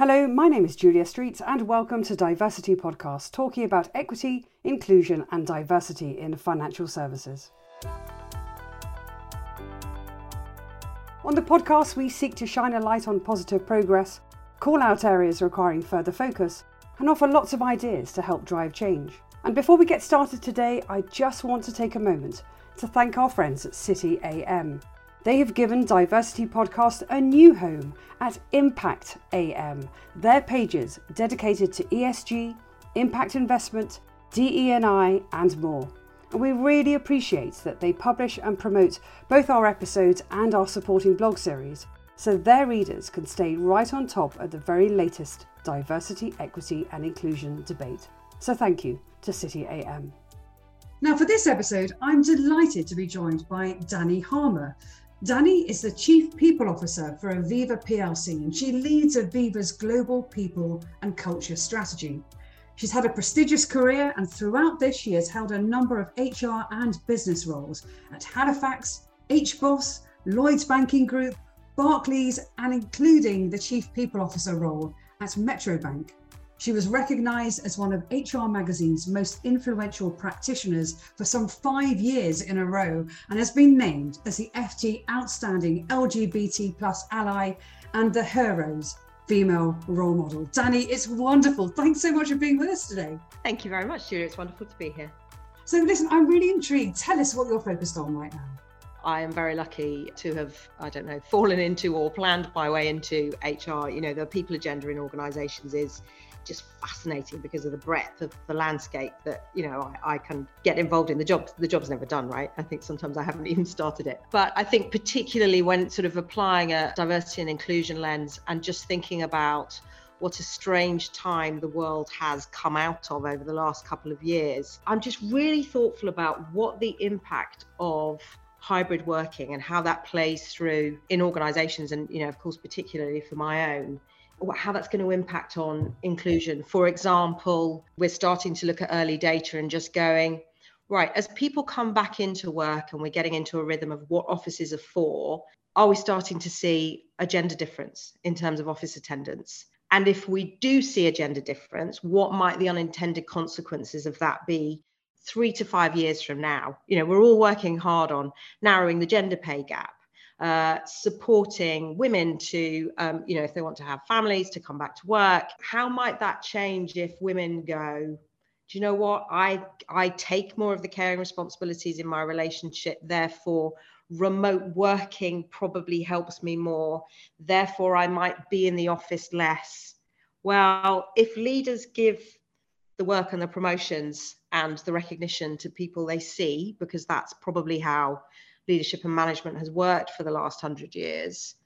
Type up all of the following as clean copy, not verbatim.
Hello, my name is Julia Streets and welcome to Diversity Podcast, talking about equity, inclusion and diversity in financial services. On the podcast, we seek to shine a light on positive progress, call out areas requiring further focus and offer lots of ideas to help drive change. And before we get started today, I just want to take a moment to thank our friends at City AM. They have given Diversity Podcast a new home at Impact AM, their pages dedicated to ESG, impact investment, DE&I and more. And we really appreciate that they publish and promote both our episodes and our supporting blog series, so their readers can stay right on top of the very latest diversity, equity and inclusion debate. So thank you to City AM. Now for this episode, I'm delighted to be joined by Dani Harmer. Dani is the Chief People Officer for Aviva PLC and she leads Aviva's global people and culture strategy. She's had a prestigious career and throughout this she has held a number of HR and business roles at Halifax, HBOS, Lloyds Banking Group, Barclays and including the Chief People Officer role at Metro Bank. She was recognised as one of HR magazine's most influential practitioners for some 5 years in a row and has been named as the FT Outstanding LGBT Plus Ally and the HROS Female Role Model. Dani, it's wonderful. Thanks so much for being with us today. Thank you very much, Julia. It's wonderful to be here. So listen, I'm really intrigued. Tell us what you're focused on right now. I am very lucky to have, fallen into or planned my way into HR. You know, the people agenda in organisations is just fascinating because of the breadth of the landscape that, you know, I can get involved in. The job's never done, right? I think sometimes I haven't even started it. But I think particularly when sort of applying a diversity and inclusion lens and just thinking about what a strange time the world has come out of over the last couple of years, I'm just really thoughtful about what the impact of hybrid working and how that plays through in organisations and, you know, of course, particularly for my own, how that's going to impact on inclusion. For example, we're starting to look at early data and just going, right, as people come back into work and we're getting into a rhythm of what offices are for, are we starting to see a gender difference in terms of office attendance? And if we do see a gender difference, what might the unintended consequences of that be 3 to 5 years from now? You know, we're all working hard on narrowing the gender pay gap. Supporting women to, if they want to have families, to come back to work. How might that change if women go, do you know what, I take more of the caring responsibilities in my relationship, therefore remote working probably helps me more, therefore I might be in the office less. Well, if leaders give the work and the promotions and the recognition to people they see, because that's probably how leadership and management has worked for the last 100 years,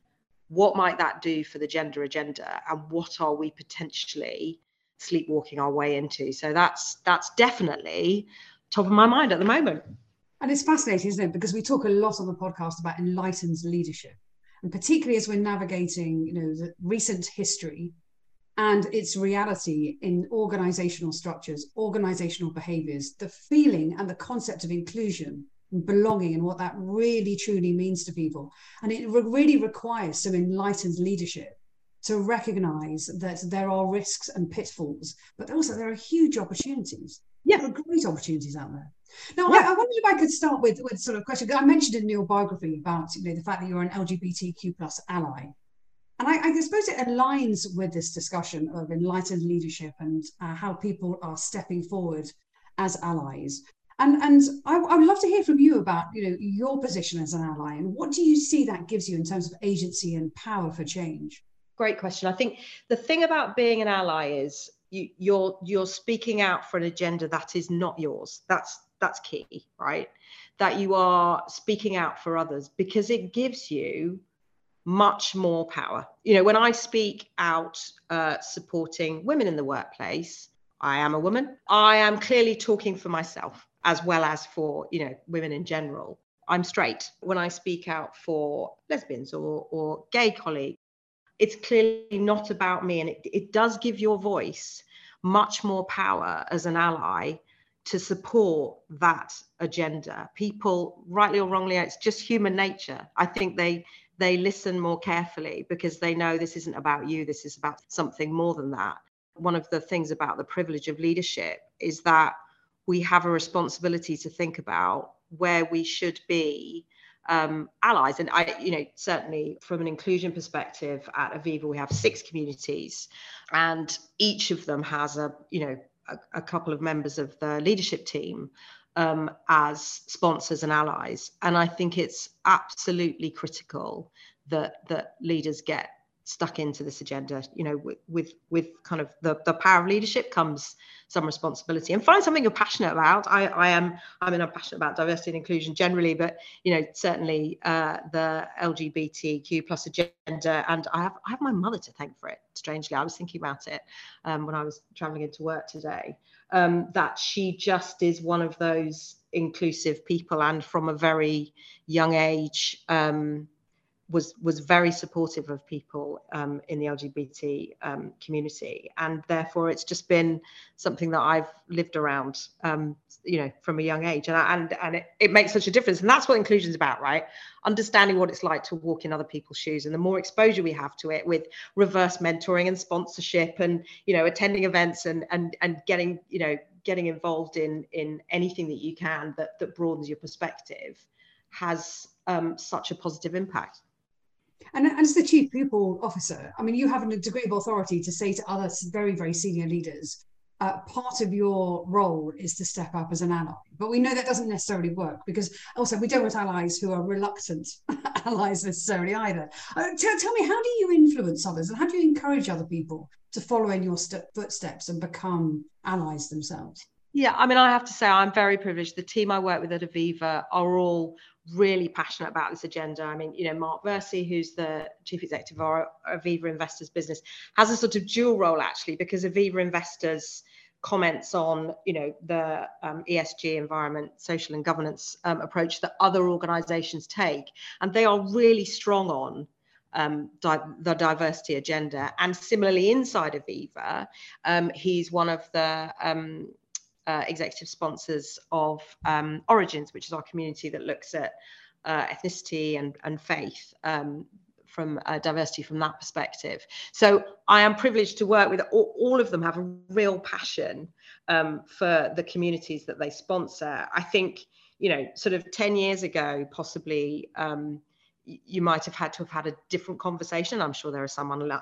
what might that do for the gender agenda and what are we potentially sleepwalking our way into? So that's definitely top of my mind at the moment. And it's fascinating, isn't it? Because we talk a lot on the podcast about enlightened leadership, and particularly as we're navigating, you know, the recent history and its reality in organizational structures, organizational behaviors, the feeling and the concept of inclusion, belonging, and what that really truly means to people. And it really requires some enlightened leadership to recognize that there are risks and pitfalls, but also there are huge opportunities. Yeah, there are great opportunities out there. Now, yeah. I wondered if I could start with sort of a question. I mentioned in your biography about, you know, the fact that you're an LGBTQ plus ally. And I suppose it aligns with this discussion of enlightened leadership and how people are stepping forward as allies. And I would love to hear from you about, you know, your position as an ally and what do you see that gives you in terms of agency and power for change? Great question. I think the thing about being an ally is you're speaking out for an agenda that is not yours. That's key, right? That you are speaking out for others because it gives you much more power. You know, when I speak out supporting women in the workplace, I am a woman. I am clearly talking for myself, as well as for, you know, women in general. I'm straight. When I speak out for lesbians or gay colleagues, it's clearly not about me. And it does give your voice much more power as an ally to support that agenda. People, rightly or wrongly, it's just human nature. I think they they listen more carefully because they know this isn't about you. This is about something more than that. One of the things about the privilege of leadership is that we have a responsibility to think about where we should be allies. And I, you know, certainly from an inclusion perspective at Aviva, we have 6 communities, and each of them has a couple of members of the leadership team as sponsors and allies. And I think it's absolutely critical that leaders get stuck into this agenda. You know, with kind of the power of leadership comes some responsibility, and find something you're passionate about. I'm passionate about diversity and inclusion generally, but you know, certainly the LGBTQ+ agenda, and I have my mother to thank for it. Strangely, I was thinking about it when I was traveling into work today, that she just is one of those inclusive people, and from a very young age was very supportive of people in the LGBT community, and therefore it's just been something that I've lived around, from a young age, and it makes such a difference. And that's what inclusion is about, right? Understanding what it's like to walk in other people's shoes, and the more exposure we have to it with reverse mentoring and sponsorship, and attending events and getting involved in anything that you can that broadens your perspective, has such a positive impact. And as the Chief People Officer, I mean, you have a degree of authority to say to other very, very senior leaders, part of your role is to step up as an ally. But we know that doesn't necessarily work, because also we don't want allies who are reluctant allies necessarily either. Tell me, how do you influence others, and how do you encourage other people to follow in your footsteps and become allies themselves? Yeah, I mean, I have to say I'm very privileged. The team I work with at Aviva are all really passionate about this agenda. I mean, Mark Versi, who's the Chief Executive of our Aviva Investors business, has a sort of dual role, actually, because Aviva Investors comments on, the ESG, environment, social and governance approach that other organisations take. And they are really strong on the diversity agenda. And similarly, inside Aviva, he's one of the executive sponsors of Origins, which is our community that looks at ethnicity and faith from diversity from that perspective. So I am privileged to work with all of them. Have a real passion for the communities that they sponsor. I think, sort of 10 years ago, possibly, you might have had to have had a different conversation. I'm sure there are some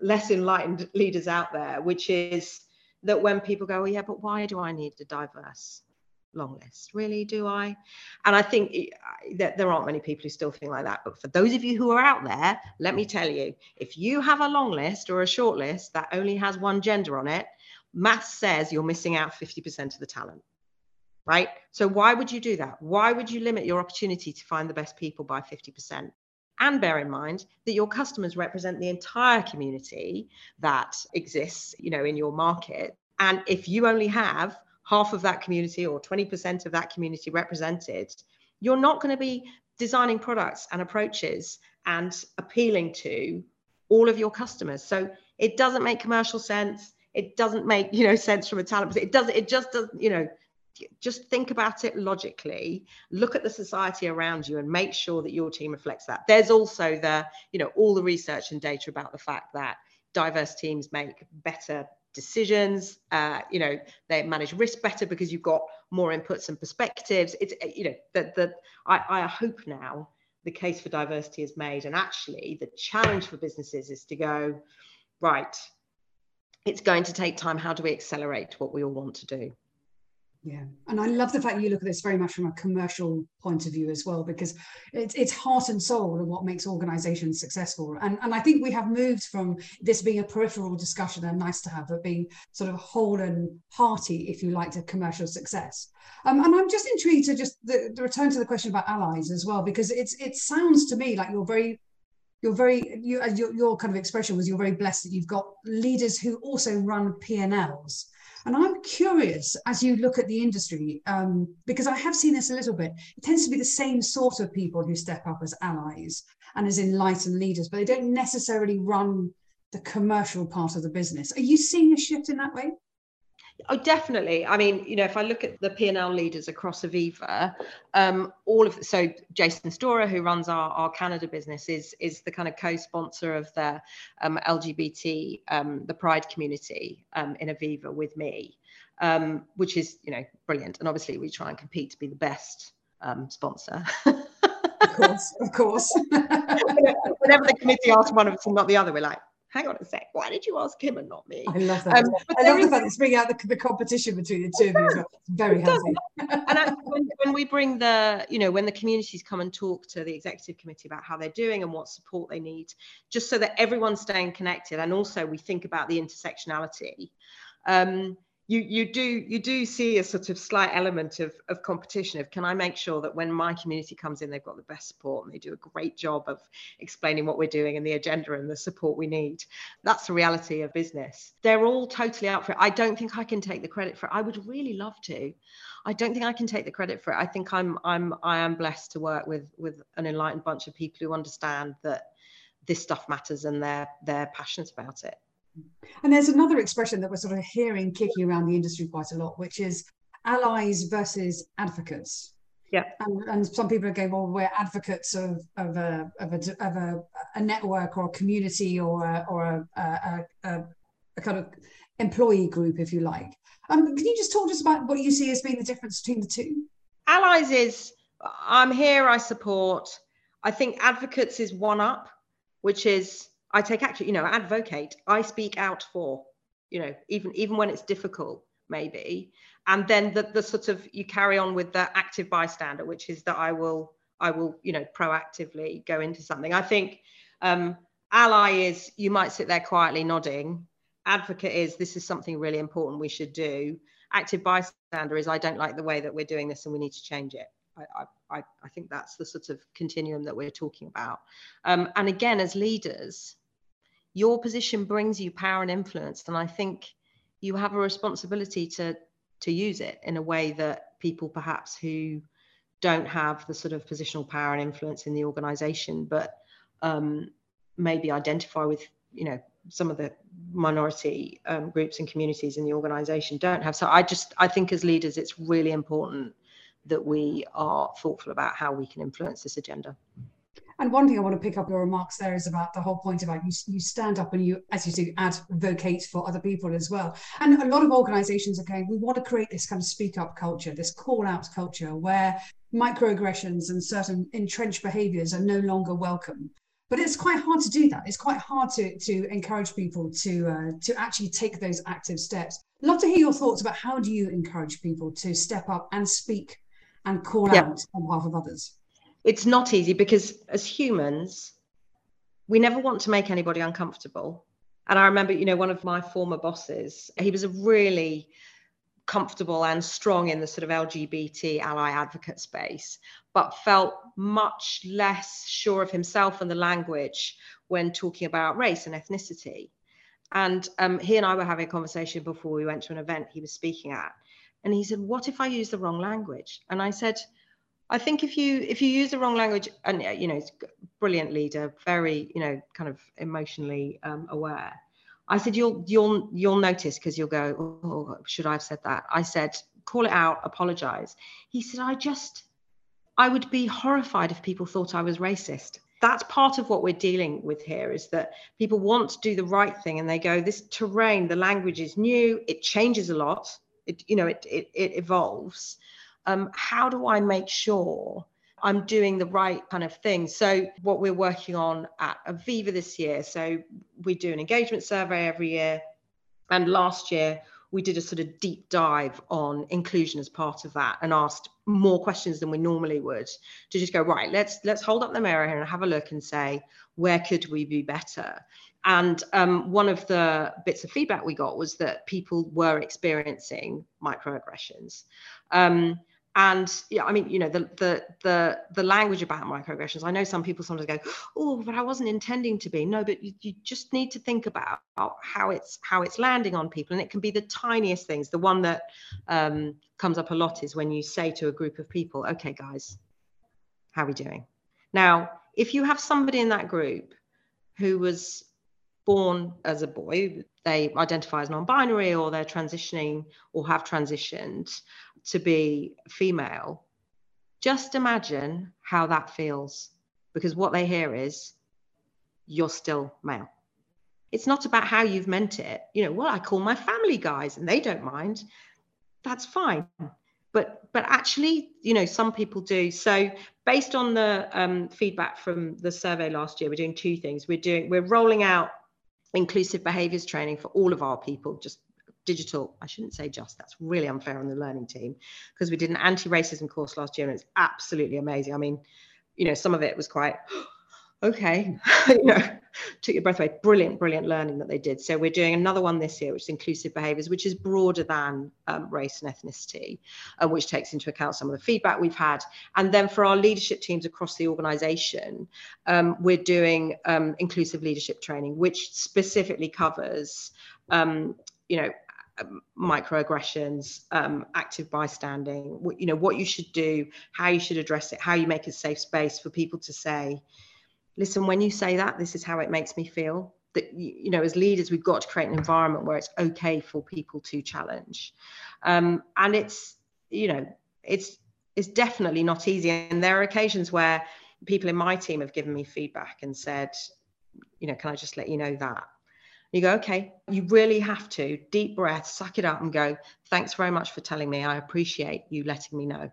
less enlightened leaders out there, which is that when people go, well, yeah, but why do I need a diverse long list? Really, do I? And I think that there aren't many people who still think like that. But for those of you who are out there, let me tell you, if you have a long list or a short list that only has one gender on it, math says you're missing out 50% of the talent, right? So why would you do that? Why would you limit your opportunity to find the best people by 50%? And bear in mind that your customers represent the entire community that exists, in your market. And if you only have half of that community or 20% of that community represented, you're not going to be designing products and approaches and appealing to all of your customers. So it doesn't make commercial sense. It doesn't make, sense from a talent. It just doesn't. Just think about it logically, look at the society around you and make sure that your team reflects that. There's also all the research and data about the fact that diverse teams make better decisions, they manage risk better because you've got more inputs and perspectives. It's, I hope now the case for diversity is made. And actually the challenge for businesses is to go, right, it's going to take time. How do we accelerate what we all want to do? Yeah, and I love the fact that you look at this very much from a commercial point of view as well, because it's heart and soul and what makes organisations successful. And I think we have moved from this being a peripheral discussion and nice to have, but being sort of whole and hearty, if you like, to commercial success. And I'm just intrigued to just the return to the question about allies as well, because it sounds to me like your kind of expression was you're very blessed that you've got leaders who also run P&Ls. And I'm curious, as you look at the industry, because I have seen this a little bit, it tends to be the same sort of people who step up as allies and as enlightened leaders, but they don't necessarily run the commercial part of the business. Are you seeing a shift in that way? Oh, definitely. I mean, you know, if I look at the P&L leaders across Aviva, so Jason Storer, who runs our Canada business, is the kind of co-sponsor of the LGBT, the Pride community in Aviva with me, which is, you know, brilliant. And obviously we try and compete to be the best sponsor. Of course. Whenever the committee asks one of us and not the other, we're like, hang on a sec, why did you ask him and not me? I love that. I love the fact it's bringing out the competition between the two of you as well. It's very healthy. And actually, when we bring when the communities come and talk to the executive committee about how they're doing and what support they need, just so that everyone's staying connected, and also we think about the intersectionality. You do see a sort of slight element of competition of, can I make sure that when my community comes in, they've got the best support and they do a great job of explaining what we're doing and the agenda and the support we need. That's the reality of business. They're all totally out for it. I don't think I can take the credit for it. I would really love to. I don't think I can take the credit for it. I think I am blessed to work with an enlightened bunch of people who understand that this stuff matters and they're passionate about it. And there's another expression that we're sort of hearing kicking around the industry quite a lot, which is allies versus advocates. Yeah, and some people are going, well, we're advocates of a network or a community or a kind of employee group, if you like. Can you just talk to us about what you see as being the difference between the two? Allies is I'm here, I support. I think advocates is one up, which is, I take action, you know, advocate, I speak out for, you know, even when it's difficult, maybe. And then the sort of, you carry on with the active bystander, which is that I will, you know, proactively go into something. I think ally is, you might sit there quietly nodding. Advocate is, this is something really important we should do. Active bystander is, I don't like the way that we're doing this and we need to change it. I think that's the sort of continuum that we're talking about. And again, as leaders, your position brings you power and influence, and I think you have a responsibility to use it in a way that people perhaps who don't have the sort of positional power and influence in the organization, but maybe identify with, you know, some of the minority groups and communities in the organization don't have. So I think as leaders, it's really important that we are thoughtful about how we can influence this agenda. And one thing I want to pick up your remarks there is about the whole point about you stand up and you, as you do, advocate for other people as well. And a lot of organisations are going, we want to create this kind of speak up culture, this call out culture where microaggressions and certain entrenched behaviours are no longer welcome. But it's quite hard to do that. It's quite hard to encourage people to actually take those active steps. I'd love to hear your thoughts about how do you encourage people to step up and speak and call out on behalf of others. It's not easy because as humans, we never want to make anybody uncomfortable. And I remember, you know, one of my former bosses, he was a really comfortable and strong in the sort of LGBT ally advocate space, but felt much less sure of himself and the language when talking about race and ethnicity. And he and I were having a conversation before we went to an event he was speaking at. And he said, what if I use the wrong language? And I said, I think if you use the wrong language, and, you know, brilliant leader, very, you know, kind of emotionally aware. I said, you'll notice because you'll go, oh, should I have said that? I said, call it out, apologize. He said, I would be horrified if people thought I was racist. That's part of what we're dealing with here, is that people want to do the right thing and they go, this terrain, the language is new, it changes a lot. It evolves. How do I make sure I'm doing the right kind of thing? So what we're working on at Aviva this year, so we do an engagement survey every year. And last year, we did a sort of deep dive on inclusion as part of that and asked more questions than we normally would to just go, right, let's hold up the mirror here and have a look and say, where could we be better? And one of the bits of feedback we got was that people were experiencing microaggressions. And yeah, I mean, you know, the language about microaggressions, I know some people sometimes go, oh, but I wasn't intending to be. No, but you just need to think about how it's landing on people. And it can be the tiniest things. The one that comes up a lot is when you say to a group of people, okay, guys, how are we doing? Now, if you have somebody in that group who was born as a boy, they identify as non-binary, or they're transitioning or have transitioned to be female, just imagine how that feels, because what they hear is, you're still male. It's not about how you've meant it. You know, well, I call my family guys and they don't mind. That's fine. But actually, you know, some people do. So based on the feedback from the survey last year, we're doing two things. We're rolling out inclusive behaviours training for all of our people, just digital. I shouldn't say just, that's really unfair on the learning team, because we did an anti-racism course last year and it's absolutely amazing. I mean, you know, some of it was quite, okay, you know, took your breath away. Brilliant, brilliant learning that they did. So we're doing another one this year, which is inclusive behaviours, which is broader than race and ethnicity, which takes into account some of the feedback we've had. And then for our leadership teams across the organisation, we're doing inclusive leadership training, which specifically covers, you know, microaggressions, active bystanding, you know, what you should do, how you should address it, how you make a safe space for people to say, listen, when you say that, this is how it makes me feel. That, you know, as leaders, we've got to create an environment where it's okay for people to challenge. And it's, you know, it's definitely not easy. And there are occasions where people in my team have given me feedback and said, you know, can I just let you know that? You go, okay, you really have to deep breath, suck it up and go, thanks very much for telling me. I appreciate you letting me know.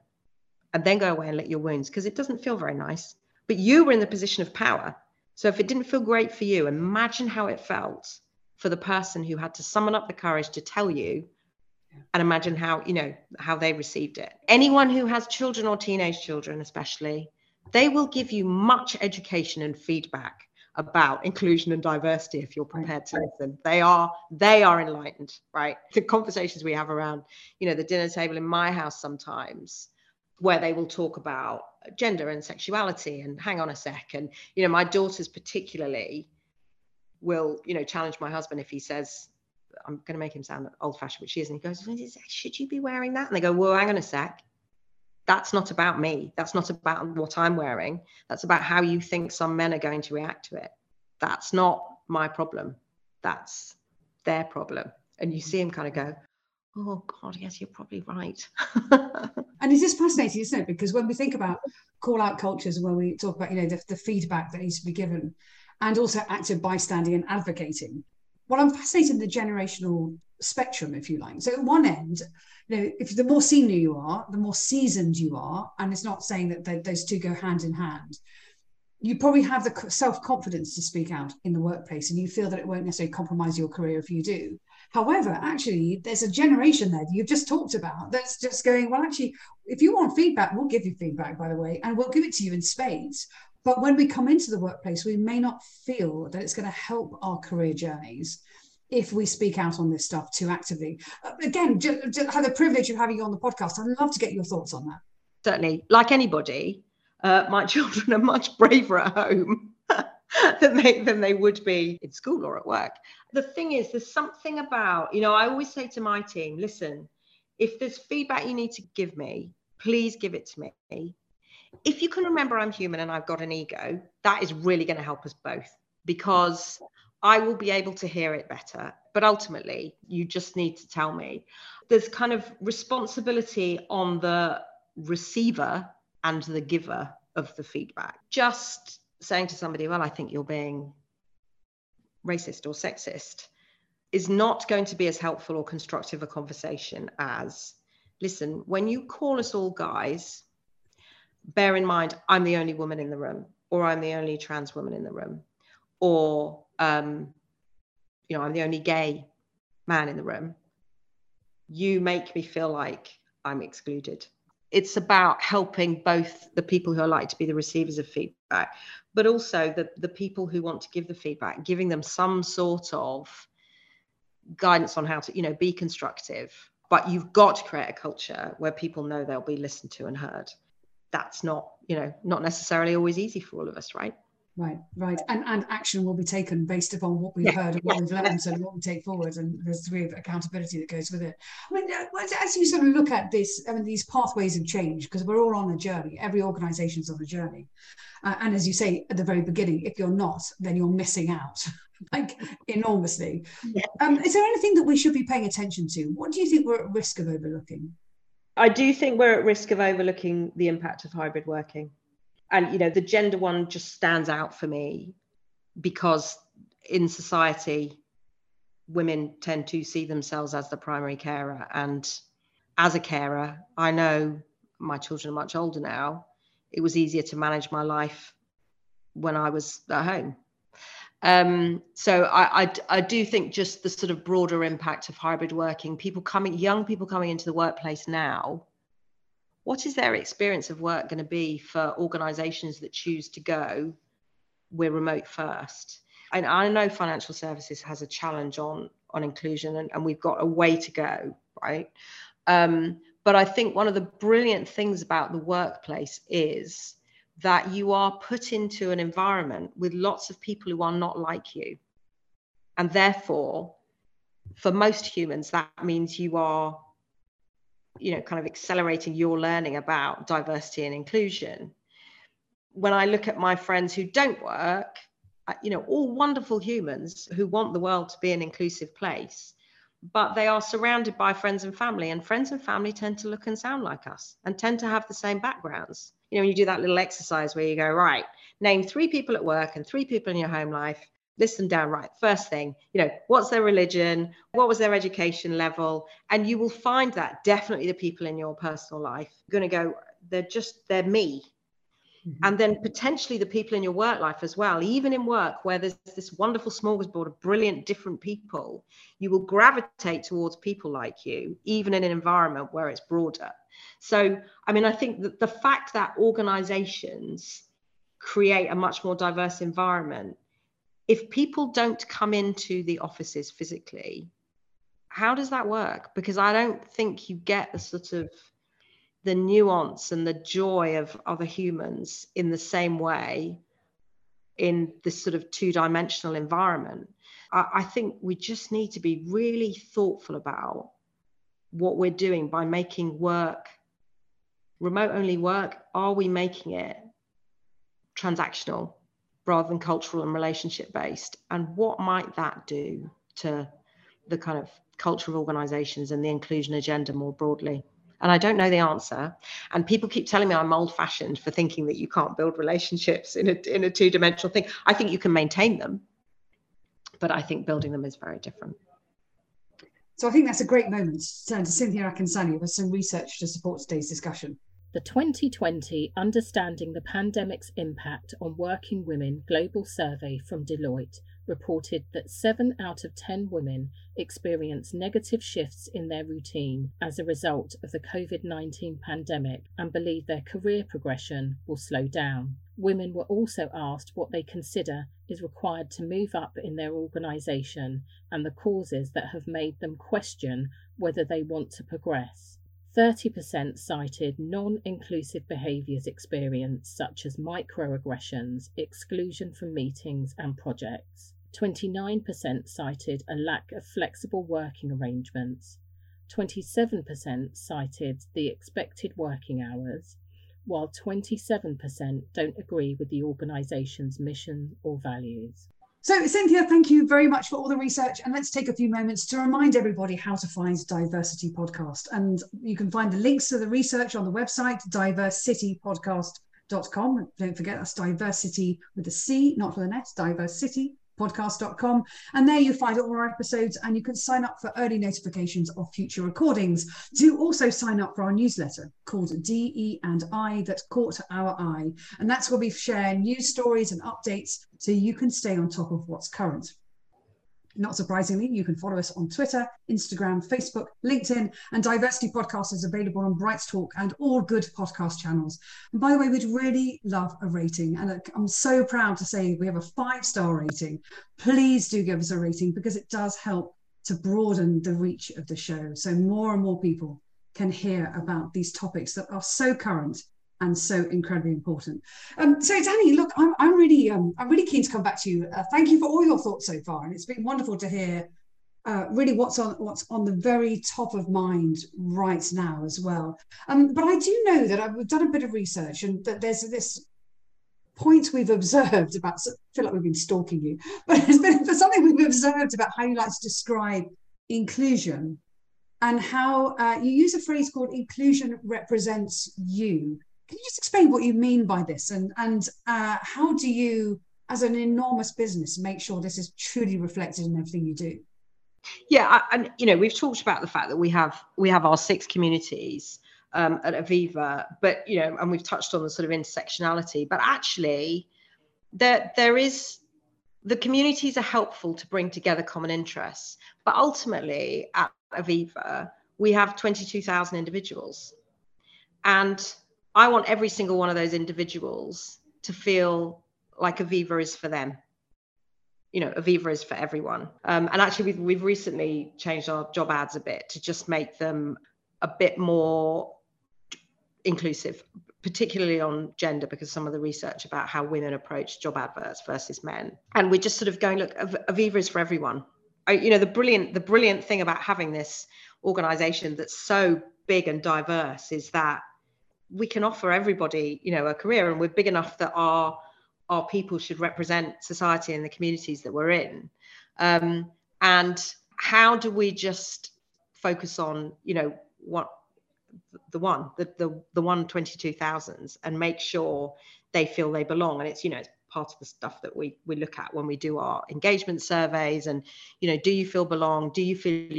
And then go away and let your wounds, because it doesn't feel very nice. But you were in the position of power. So if it didn't feel great for you, imagine how it felt for the person who had to summon up the courage to tell you, and imagine how, you know, how they received it. Anyone who has children or teenage children, especially, they will give you much education and feedback about inclusion and diversity if you're prepared to listen. They are enlightened, right? The conversations we have around, you know, the dinner table in my house sometimes, where they will talk about gender and sexuality and hang on a sec. And, you know, my daughters particularly will, you know, challenge my husband if he says, I'm going to make him sound old fashioned, which he is. And he goes, should you be wearing that? And they go, well, hang on a sec. That's not about me. That's not about what I'm wearing. That's about how you think some men are going to react to it. That's not my problem. That's their problem. And you see him kind of go, oh God, yes, you're probably right. And it's just fascinating, isn't it? Because when we think about call out cultures, where we talk about, you know, the feedback that needs to be given, and also active bystanding and advocating. Well, I'm fascinated in the generational spectrum, if you like. So at one end, you know, if the more senior you are, the more seasoned you are, and it's not saying that those two go hand in hand, you probably have the self-confidence to speak out in the workplace, and you feel that it won't necessarily compromise your career if you do. However, actually, there's a generation there that you've just talked about that's just going, well, actually, if you want feedback, we'll give you feedback, by the way, and we'll give it to you in spades. But when we come into the workplace, we may not feel that it's going to help our career journeys if we speak out on this stuff too actively. Again, have the privilege of having you on the podcast. I'd love to get your thoughts on that. Certainly. Like anybody, my children are much braver at home than they would be in school or at work. The thing is, there's something about, you know, I always say to my team, listen, if there's feedback you need to give me, please give it to me. If you can remember I'm human and I've got an ego, that is really going to help us both, because I will be able to hear it better. But ultimately, you just need to tell me. There's kind of responsibility on the receiver and the giver of the feedback. Just saying to somebody, well, I think you're being racist or sexist, is not going to be as helpful or constructive a conversation as, listen, when you call us all guys, bear in mind, I'm the only woman in the room, or I'm the only trans woman in the room, or, you know, I'm the only gay man in the room. You make me feel like I'm excluded. It's about helping both the people who are likely to be the receivers of feedback, but also the people who want to give the feedback, giving them some sort of guidance on how to, you know, be constructive. But you've got to create a culture where people know they'll be listened to and heard. That's not, you know, not necessarily always easy for all of us, right? Right. And action will be taken based upon what we've heard and what we've learned and what we take forward, and there's a degree of accountability that goes with it. I mean, as you sort of look at this, I mean, these pathways of change, because we're all on a journey, every organisation's on a journey. And as you say at the very beginning, if you're not, then you're missing out, like enormously. Yeah. Is there anything that we should be paying attention to? What do you think we're at risk of overlooking? I do think we're at risk of overlooking the impact of hybrid working. And, you know, the gender one just stands out for me because in society, women tend to see themselves as the primary carer. And as a carer, I know my children are much older now. It was easier to manage my life when I was at home. So I do think just the sort of broader impact of hybrid working, young people coming into the workplace now, what is their experience of work going to be for organisations that choose to go, we're remote first? And I know financial services has a challenge on inclusion, and we've got a way to go, right? But I think one of the brilliant things about the workplace is that you are put into an environment with lots of people who are not like you. And therefore, for most humans, that means you are, you know, kind of accelerating your learning about diversity and inclusion. When I look at my friends who don't work, you know, all wonderful humans who want the world to be an inclusive place, but they are surrounded by friends and family tend to look and sound like us and tend to have the same backgrounds. You know, when you do that little exercise where you go, right, name 3 people at work and 3 people in your home life, list them down, right, first thing, you know, what's their religion, what was their education level, and you will find that definitely the people in your personal life are going to go, they're me. Mm-hmm. And then potentially the people in your work life as well, even in work where there's this wonderful smorgasbord of brilliant different people, you will gravitate towards people like you, even in an environment where it's broader. So, I mean, I think that the fact that organizations create a much more diverse environment, if people don't come into the offices physically, how does that work? Because I don't think you get the sort of the nuance and the joy of other humans in the same way in this sort of two-dimensional environment. I think we just need to be really thoughtful about what we're doing by making work, remote-only work. Are we making it transactional rather than cultural and relationship-based? And what might that do to the kind of culture of organisations and the inclusion agenda more broadly? And I don't know the answer. And people keep telling me I'm old-fashioned for thinking that you can't build relationships in a two-dimensional thing. I think you can maintain them, but I think building them is very different. So I think that's a great moment to turn to Cynthia Akinsani with some research to support today's discussion. The 2020 Understanding the Pandemic's Impact on Working Women Global Survey from Deloitte reported that 7 out of 10 women experience negative shifts in their routine as a result of the COVID-19 pandemic and believe their career progression will slow down. Women were also asked what they consider is required to move up in their organisation and the causes that have made them question whether they want to progress. 30% cited non-inclusive behaviours experienced, such as microaggressions, exclusion from meetings and projects. 29% cited a lack of flexible working arrangements. 27% cited the expected working hours, while 27% don't agree with the organisation's mission or values. So, Cynthia, thank you very much for all the research. And let's take a few moments to remind everybody how to find Diversity Podcast. And you can find the links to the research on the website, diversitypodcast.com. Don't forget, that's diversity with a C, not with an S, diversitypodcast.com. And there you find all our episodes, and you can sign up for early notifications of future recordings. Do also sign up for our newsletter called DE&I That Caught Our Eye. And that's where we share news stories and updates so you can stay on top of what's current. Not surprisingly, you can follow us on Twitter, Instagram, Facebook, LinkedIn, and Diversity Podcast is available on BrightTALK and all good podcast channels. And by the way, we'd really love a rating. And I'm so proud to say we have a 5-star rating. Please do give us a rating because it does help to broaden the reach of the show. So more and more people can hear about these topics that are so current and so incredibly important. So Dani, look, I'm really keen to come back to you. Thank you for all your thoughts so far, and it's been wonderful to hear really what's on the very top of mind right now as well. But I do know that I've done a bit of research, and that there's this point we've observed about, I feel like we've been stalking you, but it's been something we've observed about how you like to describe inclusion, and how you use a phrase called inclusion represents you. Can you just explain what you mean by this, and how do you, as an enormous business, make sure this is truly reflected in everything you do? Yeah, and you know, we've talked about the fact that we have our 6 communities at Aviva, but you know, and we've touched on the sort of intersectionality. But actually, there is, the communities are helpful to bring together common interests. But ultimately, at Aviva, we have 22,000 individuals, and I want every single one of those individuals to feel like Aviva is for them. You know, Aviva is for everyone. And actually, we've recently changed our job ads a bit to just make them a bit more inclusive, particularly on gender, because some of the research about how women approach job adverts versus men. And we're just sort of going, look, Aviva is for everyone. You know, the brilliant thing about having this organisation that's so big and diverse is that we can offer everybody, you know, a career, and we're big enough that our people should represent society and the communities that we're in. And how do we just focus on, you know, the 22,000s, and make sure they feel they belong? And it's, you know, it's part of the stuff that we look at when we do our engagement surveys. And, you know, do you feel belong? Do you feel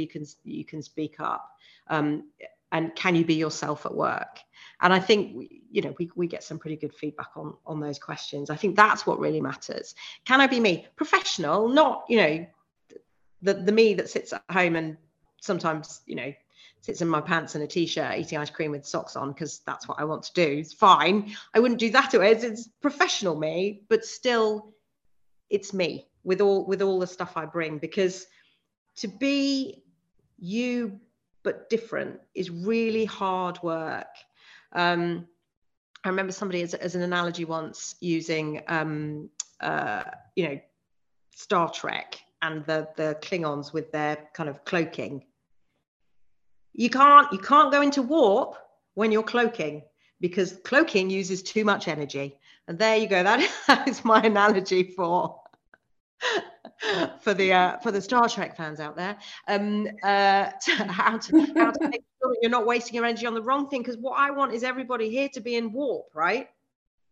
you can speak up? And can you be yourself at work? And I think we get some pretty good feedback on those questions. I think that's what really matters. Can I be me? Professional, not, you know, the me that sits at home and sometimes, you know, sits in my pants and a t-shirt eating ice cream with socks on because that's what I want to do. It's fine. I wouldn't do that. It's professional me, but still it's me with all the stuff I bring, because to be you but different is really hard work. I remember somebody as an analogy once using, you know, Star Trek and the Klingons with their kind of cloaking. You can't go into warp when you're cloaking, because cloaking uses too much energy. And there you go. That is my analogy for the Star Trek fans out there, how to make sure that you're not wasting your energy on the wrong thing, because what I want is everybody here to be in warp, right?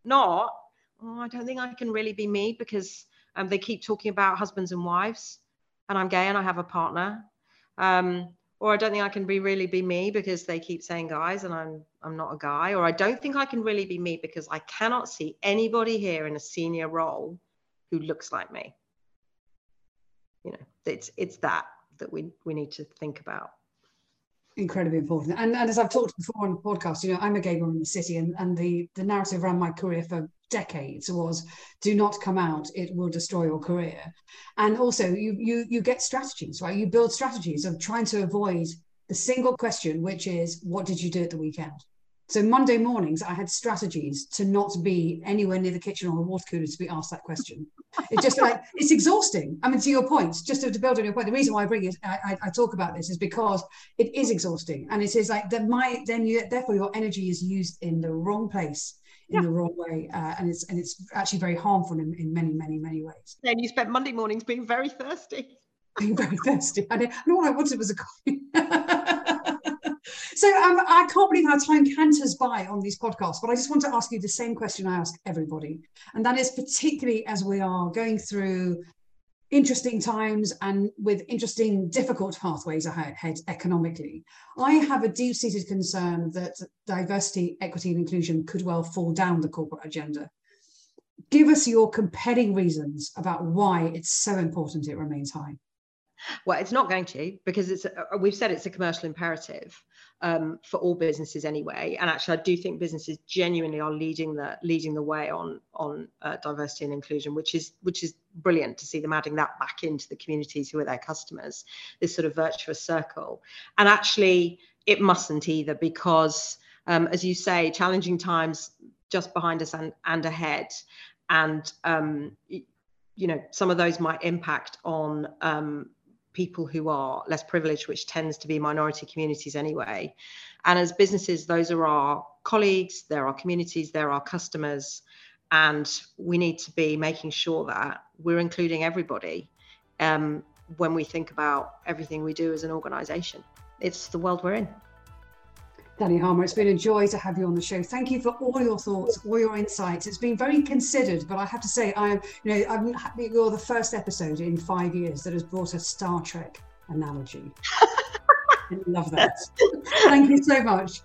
Not, oh, I don't think I can really be me because they keep talking about husbands and wives, and I'm gay and I have a partner, or I don't think I can really be me because they keep saying guys and I'm not a guy, or I don't think I can really be me because I cannot see anybody here in a senior role who looks like me. You know, it's that we need to think about. Incredibly important. And as I've talked before on the podcast, you know, I'm a gay woman in the city, and the narrative around my career for decades was, do not come out, it will destroy your career. And also you get strategies, right? You build strategies of trying to avoid the single question, which is, what did you do at the weekend? So Monday mornings, I had strategies to not be anywhere near the kitchen or the water cooler to be asked that question. It's just like, it's exhausting. I mean, to your point, just to build on your point, the reason why I bring it, I talk about this is because it is exhausting. And it is like, therefore your energy is used in the wrong place, in the wrong way. And it's actually very harmful in many, many, many ways. Then you spent Monday mornings being very thirsty. Being very thirsty. And all I wanted was a coffee. So I can't believe how time canters by on these podcasts, but I just want to ask you the same question I ask everybody. And that is, particularly as we are going through interesting times and with interesting, difficult pathways ahead economically, I have a deep-seated concern that diversity, equity and inclusion could well fall down the corporate agenda. Give us your compelling reasons about why it's so important it remains high. Well, it's not going to, because we've said it's a commercial imperative for all businesses anyway. And actually, I do think businesses genuinely are leading the way on diversity and inclusion, which is brilliant to see them adding that back into the communities who are their customers, this sort of virtuous circle. And actually, it mustn't either, because as you say, challenging times just behind us and ahead. And, you know, some of those might impact on people who are less privileged, which tends to be minority communities anyway. And as businesses, those are our colleagues, they're our communities, they're our customers. And we need to be making sure that we're including everybody when we think about everything we do as an organisation. It's the world we're in. Dani Harmer, it's been a joy to have you on the show. Thank you for all your thoughts, all your insights. It's been very considered, but I have to say, I'm happy you're the first episode in 5 years that has brought a Star Trek analogy. I love that. Thank you so much.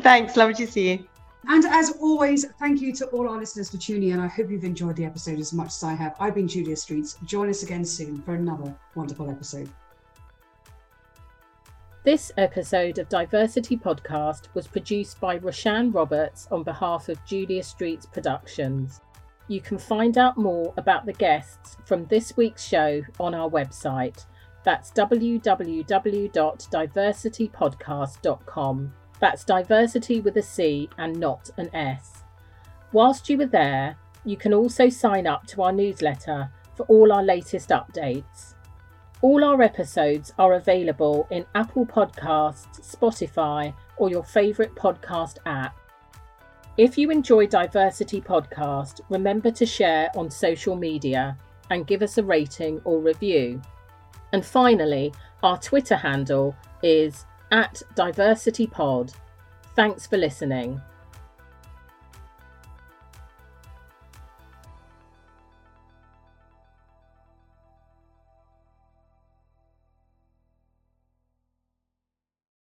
Thanks, lovely to see you. And as always, thank you to all our listeners for tuning in. I hope you've enjoyed the episode as much as I have. I've been Julia Streets. Join us again soon for another wonderful episode. This episode of Diversity Podcast was produced by Roshan Roberts on behalf of Julia Streets Productions. You can find out more about the guests from this week's show on our website. That's www.diversitypodcast.com. That's diversity with a C and not an S. Whilst you were there, you can also sign up to our newsletter for all our latest updates. All our episodes are available in Apple Podcasts, Spotify, or your favourite podcast app. If you enjoy Diversity Podcast, remember to share on social media and give us a rating or review. And finally, our Twitter handle is @DiversityPod. Thanks for listening.